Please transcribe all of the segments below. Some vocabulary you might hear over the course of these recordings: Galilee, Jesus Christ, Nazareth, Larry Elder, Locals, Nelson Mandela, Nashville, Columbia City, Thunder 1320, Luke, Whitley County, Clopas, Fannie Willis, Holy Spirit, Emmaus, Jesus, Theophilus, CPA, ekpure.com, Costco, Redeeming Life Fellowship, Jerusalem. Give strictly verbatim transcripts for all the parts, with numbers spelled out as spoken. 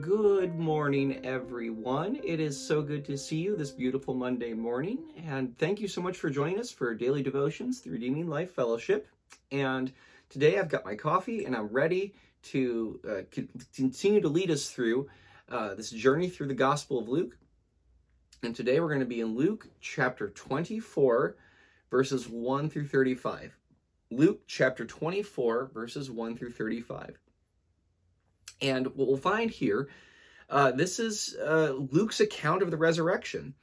Good morning, everyone. It is so good to see you this beautiful Monday morning, and thank you so much for joining us for Daily Devotions through Redeeming Life Fellowship. And today I've got my coffee, and I'm ready to uh, continue to lead us through uh, this journey through the Gospel of Luke. And today we're going to be in Luke chapter twenty-four, verses one through thirty-five. Luke chapter twenty-four, verses one through thirty-five. And what we'll find here, uh, this is uh, Luke's account of the resurrection.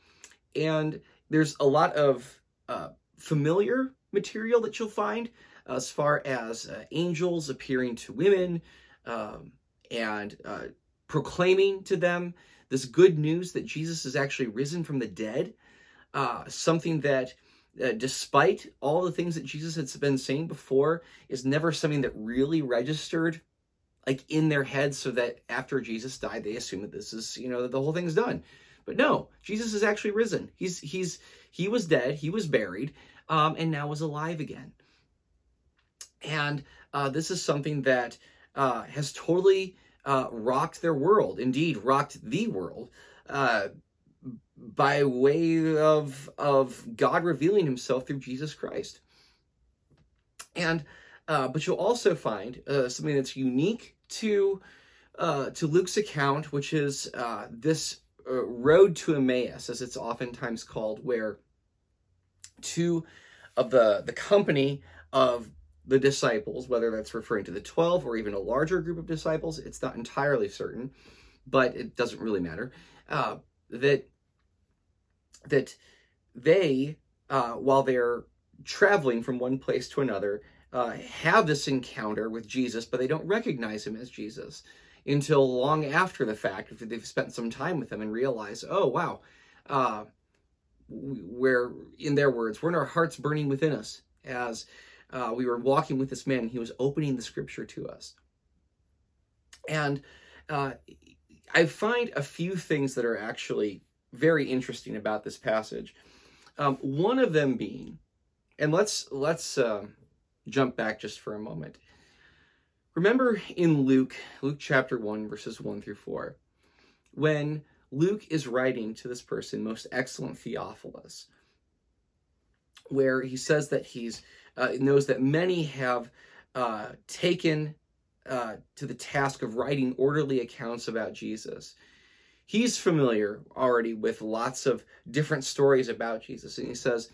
And there's a lot of uh, familiar material that you'll find as far as uh, angels appearing to women um, and uh, proclaiming to them this good news that Jesus is actually risen from the dead. Uh, something that, uh, despite all the things that Jesus had been saying before, is never something that really registered like in their heads, so that after Jesus died, they assume that this is, you know, that the whole thing's done. But no, Jesus is actually risen. He's, he's, he was dead, he was buried, um, and now is alive again. And uh, this is something that uh, has totally uh, rocked their world, indeed rocked the world, uh, by way of, of God revealing himself through Jesus Christ. And, uh, but you'll also find uh, something that's unique to uh, to Luke's account, which is uh, this uh, road to Emmaus, as it's oftentimes called, where two of the, the company of the disciples, whether that's referring to the twelve or even a larger group of disciples, it's not entirely certain, but it doesn't really matter, uh, that, that they, uh, while they're traveling from one place to another, Uh, have this encounter with Jesus, but they don't recognize him as Jesus until long after the fact, after they've spent some time with him and realize, oh, wow, uh, we're, in their words, we're in our hearts burning within us as uh, we were walking with this man, and he was opening the scripture to us. And uh, I find a few things that are actually very interesting about this passage. Um, one of them being, and let's, let's, um, jump back just for a moment. Remember in Luke, Luke chapter one, verses one through four, when Luke is writing to this person, most excellent Theophilus, where he says that he's uh, knows that many have uh, taken uh, to the task of writing orderly accounts about Jesus. He's familiar already with lots of different stories about Jesus, and he says,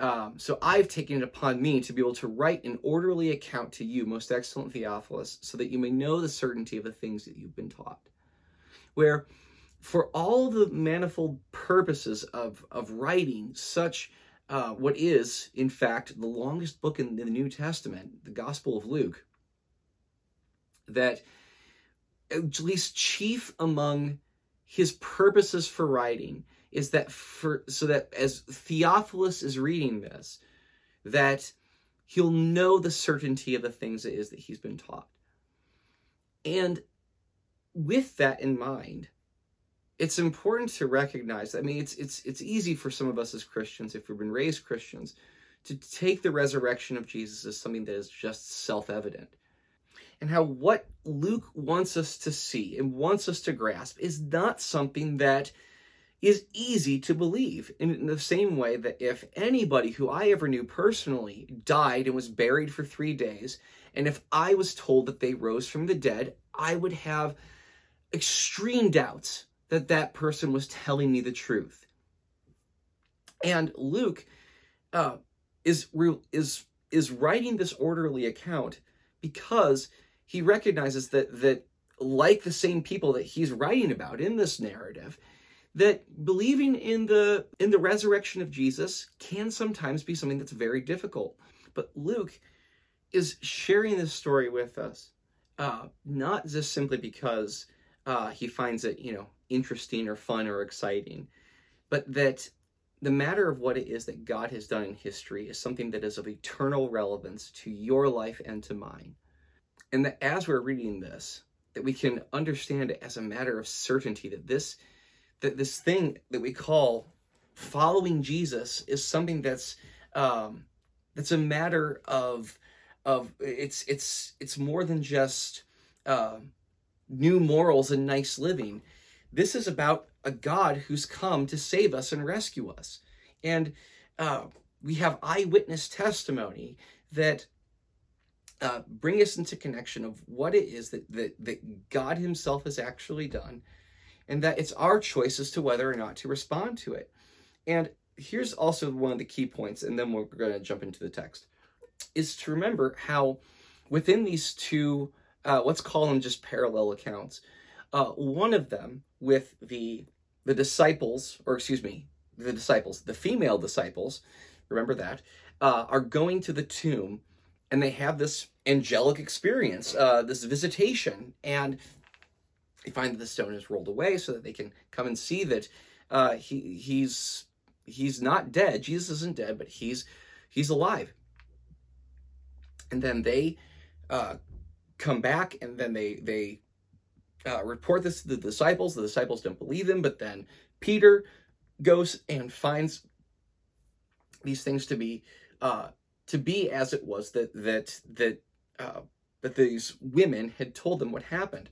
Um, so I've taken it upon me to be able to write an orderly account to you, most excellent Theophilus, so that you may know the certainty of the things that you've been taught. Where for all the manifold purposes of, of writing such uh, what is, in fact, the longest book in the New Testament, the Gospel of Luke, that at least chief among his purposes for writing is that for, so that as Theophilus is reading this, that he'll know the certainty of the things it is that he's been taught. And with that in mind, it's important to recognize, I mean, it's it's it's easy for some of us as Christians, if we've been raised Christians, to take the resurrection of Jesus as something that is just self-evident. And how what Luke wants us to see and wants us to grasp is not something that is easy to believe, in the same way that if anybody who I ever knew personally died and was buried for three days, and if I was told that they rose from the dead, I would have extreme doubts that that person was telling me the truth. And Luke uh, is is is writing this orderly account because he recognizes that that like the same people that he's writing about in this narrative, that believing in the in the resurrection of Jesus can sometimes be something that's very difficult. But Luke is sharing this story with us, uh, not just simply because uh, he finds it, you know, interesting or fun or exciting, but that the matter of what it is that God has done in history is something that is of eternal relevance to your life and to mine. And that as we're reading this, that we can understand it as a matter of certainty that this that this thing that we call following Jesus is something that's um, that's a matter of of it's it's it's more than just uh, new morals and nice living. This is about a God who's come to save us and rescue us. And uh, we have eyewitness testimony that uh, bring us into connection of what it is that, that, that God himself has actually done, and that it's our choice as to whether or not to respond to it. And here's also one of the key points, and then we're going to jump into the text, is to remember how within these two, uh, let's call them just parallel accounts, uh, one of them with the the disciples, or excuse me, the disciples, the female disciples, remember that, uh, are going to the tomb, and they have this angelic experience, uh, this visitation, and they find that the stone is rolled away so that they can come and see that uh, he he's... He's not dead. Jesus isn't dead, but he's he's alive. And then they uh, come back, and then they they uh, report this to the disciples. The disciples don't believe them, but then Peter goes and finds these things to be uh, to be as it was that that that uh, that these women had told them what happened.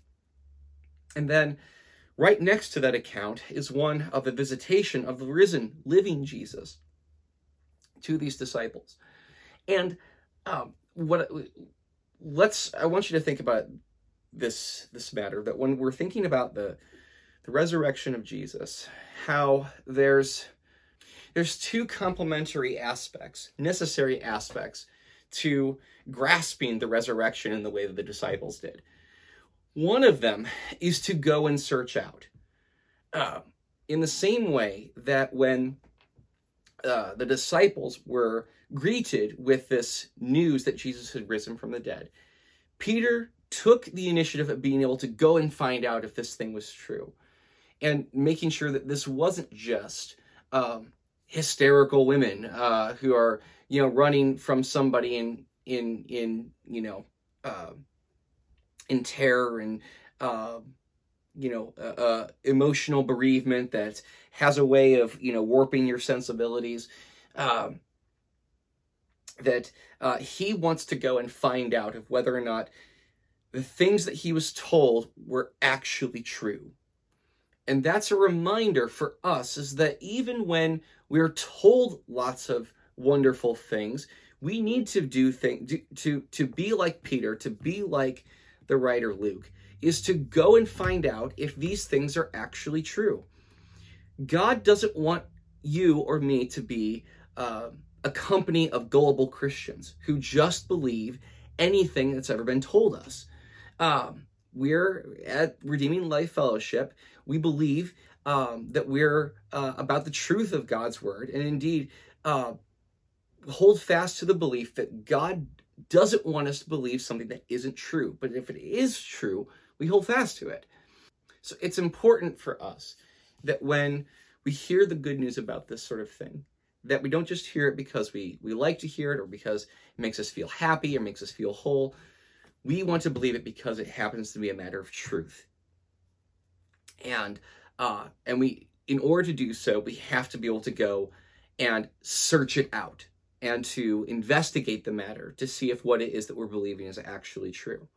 And then right next to that account is one of the visitation of the risen, living Jesus to these disciples. And um, what let's I want you to think about this this matter, that when we're thinking about the the resurrection of Jesus, how there's there's two complementary aspects, necessary aspects to grasping the resurrection in the way that the disciples did. One of them is to go and search out. Uh, in the same way that when uh, the disciples were greeted with this news that Jesus had risen from the dead, Peter took the initiative of being able to go and find out if this thing was true, and making sure that this wasn't just um, hysterical women uh, who are, you know, running from somebody in, in, in you know, uh, in terror and, uh, you know, uh, uh, emotional bereavement that has a way of, you know, warping your sensibilities, um, that uh, he wants to go and find out if whether or not the things that he was told were actually true. And that's a reminder for us, is that even when we're told lots of wonderful things, we need to do things, to, to be like Peter, to be like the writer Luke, is to go and find out if these things are actually true. God doesn't want you or me to be uh, a company of gullible Christians who just believe anything that's ever been told us. Um, we're at Redeeming Life Fellowship. We believe um, that we're uh, about the truth of God's word, and indeed uh, hold fast to the belief that God doesn't want us to believe something that isn't true, but if it is true, we hold fast to it. So it's important for us that when we hear the good news about this sort of thing, that we don't just hear it because we, we like to hear it, or because it makes us feel happy or makes us feel whole. We want to believe it because it happens to be a matter of truth. And uh, and we, in order to do so, we have to be able to go and search it out, and to investigate the matter to see if what it is that we're believing is actually true.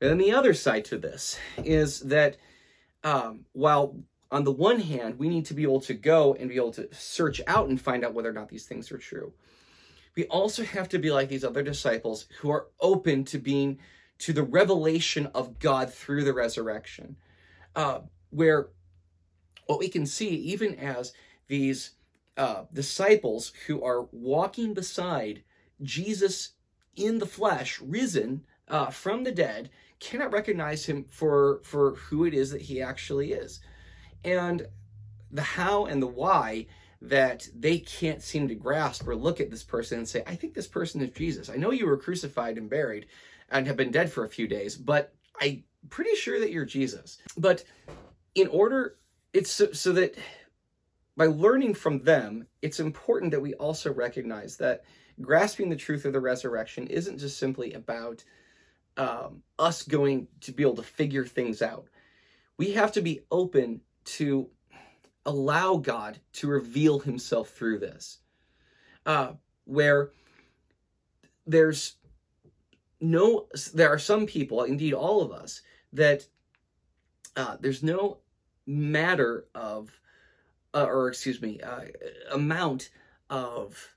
And then the other side to this is that um, while on the one hand, we need to be able to go and be able to search out and find out whether or not these things are true, we also have to be like these other disciples who are open to being, to the revelation of God through the resurrection, uh, where what we can see, even as these Uh, disciples who are walking beside Jesus in the flesh, risen uh, from the dead, cannot recognize him for for who it is that he actually is. And the how and the why that they can't seem to grasp or look at this person and say, I think this person is Jesus. I know you were crucified and buried and have been dead for a few days, but I'm pretty sure that you're Jesus. But in order, it's so, so that... by learning from them, it's important that we also recognize that grasping the truth of the resurrection isn't just simply about um, us going to be able to figure things out. We have to be open to allow God to reveal himself through this, uh, where there's no, there are some people, indeed all of us, that Uh, there's no matter of, uh, or excuse me, uh, amount of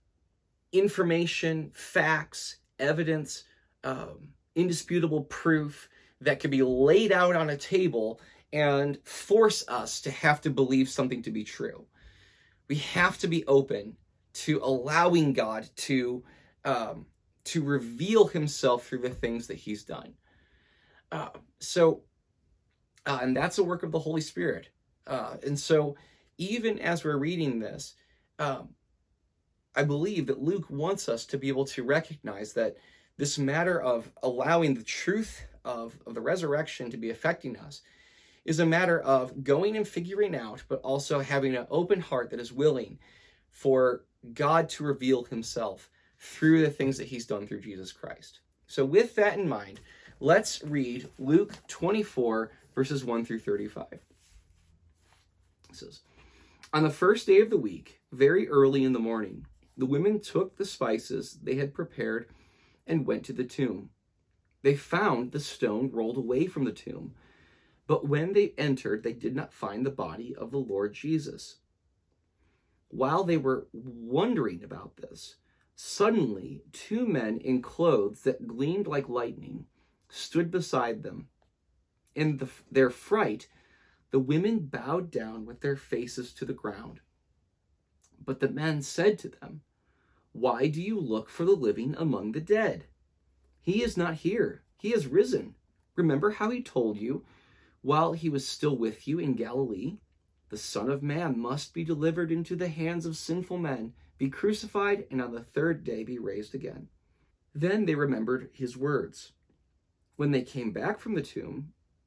information, facts, evidence, um, indisputable proof that can be laid out on a table and force us to have to believe something to be true. We have to be open to allowing God to um, to reveal himself through the things that he's done. Uh, so, uh, and that's a work of the Holy Spirit. Uh, and so even as we're reading this, um, I believe that Luke wants us to be able to recognize that this matter of allowing the truth of, of the resurrection to be affecting us is a matter of going and figuring out, but also having an open heart that is willing for God to reveal himself through the things that he's done through Jesus Christ. So with that in mind, let's read Luke twenty-four, verses one through thirty-five. It says, "On the first day of the week, very early in the morning, the women took the spices they had prepared and went to the tomb. They found the stone rolled away from the tomb, but when they entered, they did not find the body of the Lord Jesus. While they were wondering about this, suddenly, two men in clothes that gleamed like lightning stood beside them. In the, their fright, the women bowed down with their faces to the ground. But the men said to them, 'Why do you look for the living among the dead? He is not here. He has risen. Remember how he told you while he was still with you in Galilee? The Son of Man must be delivered into the hands of sinful men, be crucified, and on the third day be raised again.' Then they remembered his words. When they came back from the tomb,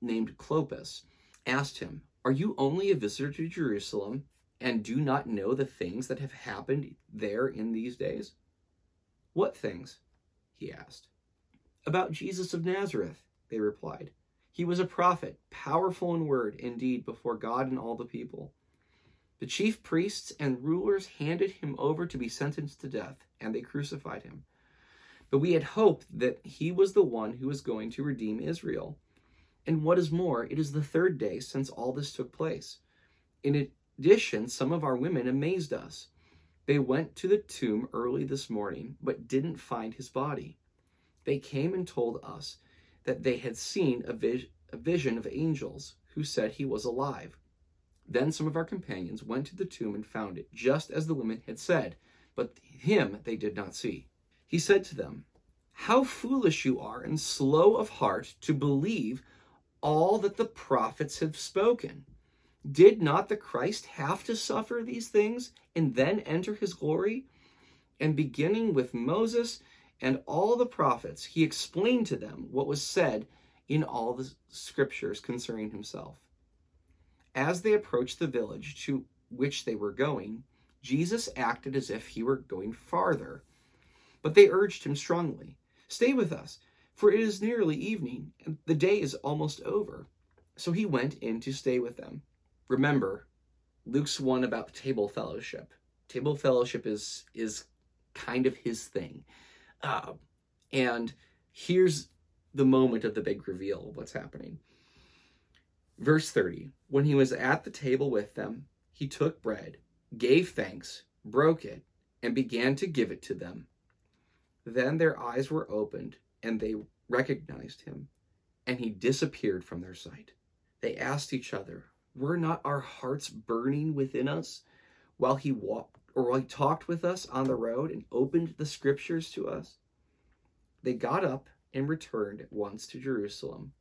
named Clopas, asked him, 'Are you only a visitor to Jerusalem and do not know the things that have happened there in these days?' 'What things?' he asked. 'About Jesus of Nazareth,' they replied. 'He was a prophet, powerful in word and deed before God and all the people. The chief priests and rulers handed him over to be sentenced to death, and they crucified him. But we had hoped that he was the one who was going to redeem Israel. And what is more, it is the third day since all this took place. In addition, some of our women amazed us. They went to the tomb early this morning, but didn't find his body. They came and told us that they had seen a, vis- a vision of angels who said he was alive. Then some of our companions went to the tomb and found it, just as the women had said, but him they did not see.' He said to them, 'How foolish you are and slow of heart to believe all that the prophets have spoken. Did not the Christ have to suffer these things and then enter his glory?' And beginning with Moses and all the prophets, he explained to them what was said in all the scriptures concerning himself." As they approached the village to which they were going, Jesus acted as if he were going farther. But they urged him strongly, "Stay with us, for it is nearly evening, and the day is almost over." So he went in to stay with them. Remember, Luke's one about table fellowship. Table fellowship is, is kind of his thing. Uh, and here's the moment of the big reveal of what's happening. Verse thirty, "When he was at the table with them, he took bread, gave thanks, broke it, and began to give it to them. Then their eyes were opened, and they recognized him, and he disappeared from their sight. They asked each other, Were not our hearts burning within us while he walked or while he talked with us on the road and opened the scriptures to us? They got up and returned at once to Jerusalem.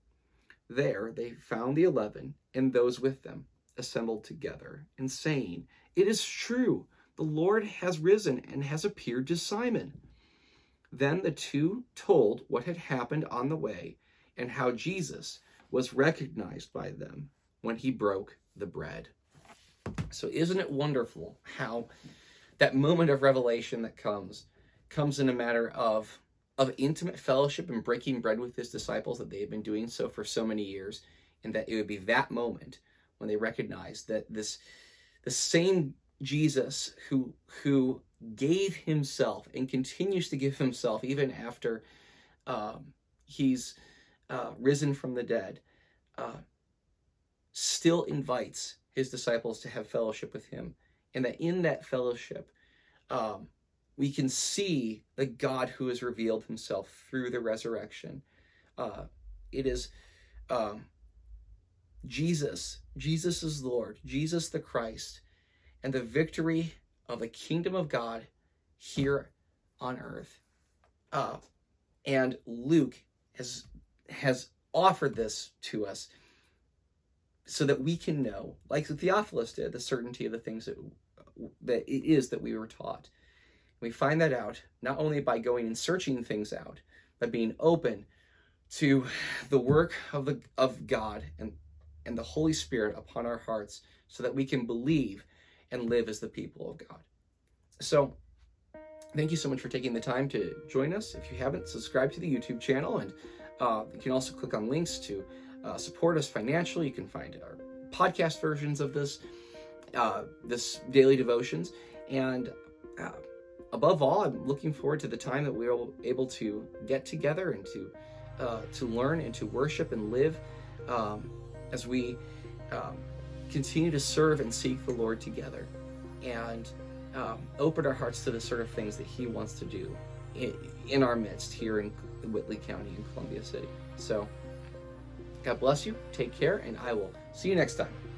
There they found the eleven and those with them assembled together and saying, "It is true, the Lord has risen and has appeared to Simon." Then the two told what had happened on the way and how Jesus was recognized by them when he broke the bread. So isn't it wonderful how that moment of revelation that comes, comes in a matter of, of intimate fellowship and breaking bread with his disciples that they had been doing so for so many years, and that it would be that moment when they recognized that this the same Jesus who who gave himself and continues to give himself even after um, he's uh, risen from the dead, uh, still invites his disciples to have fellowship with him. And that in that fellowship, um, we can see the God who has revealed himself through the resurrection. Uh, it is um, Jesus, Jesus is Lord, Jesus the Christ, and the victory of the kingdom of God here on earth. Uh, and Luke has, has offered this to us so that we can know, like Theophilus did, the certainty of the things that, that it is that we were taught. We find that out not only by going and searching things out, but being open to the work of the of God and, and the Holy Spirit upon our hearts so that we can believe and live as the people of God. So thank you so much for taking the time to join us. If you haven't, subscribe to the YouTube channel, and uh, you can also click on links to uh, support us financially. You can find our podcast versions of this, uh, this daily devotions. And uh, above all, I'm looking forward to the time that we are able to get together and to uh, to learn and to worship and live um, as we um, continue to serve and seek the Lord together, and um, open our hearts to the sort of things that he wants to do in, in our midst here in Whitley County in Columbia City. So God bless you. Take care, and I will see you next time.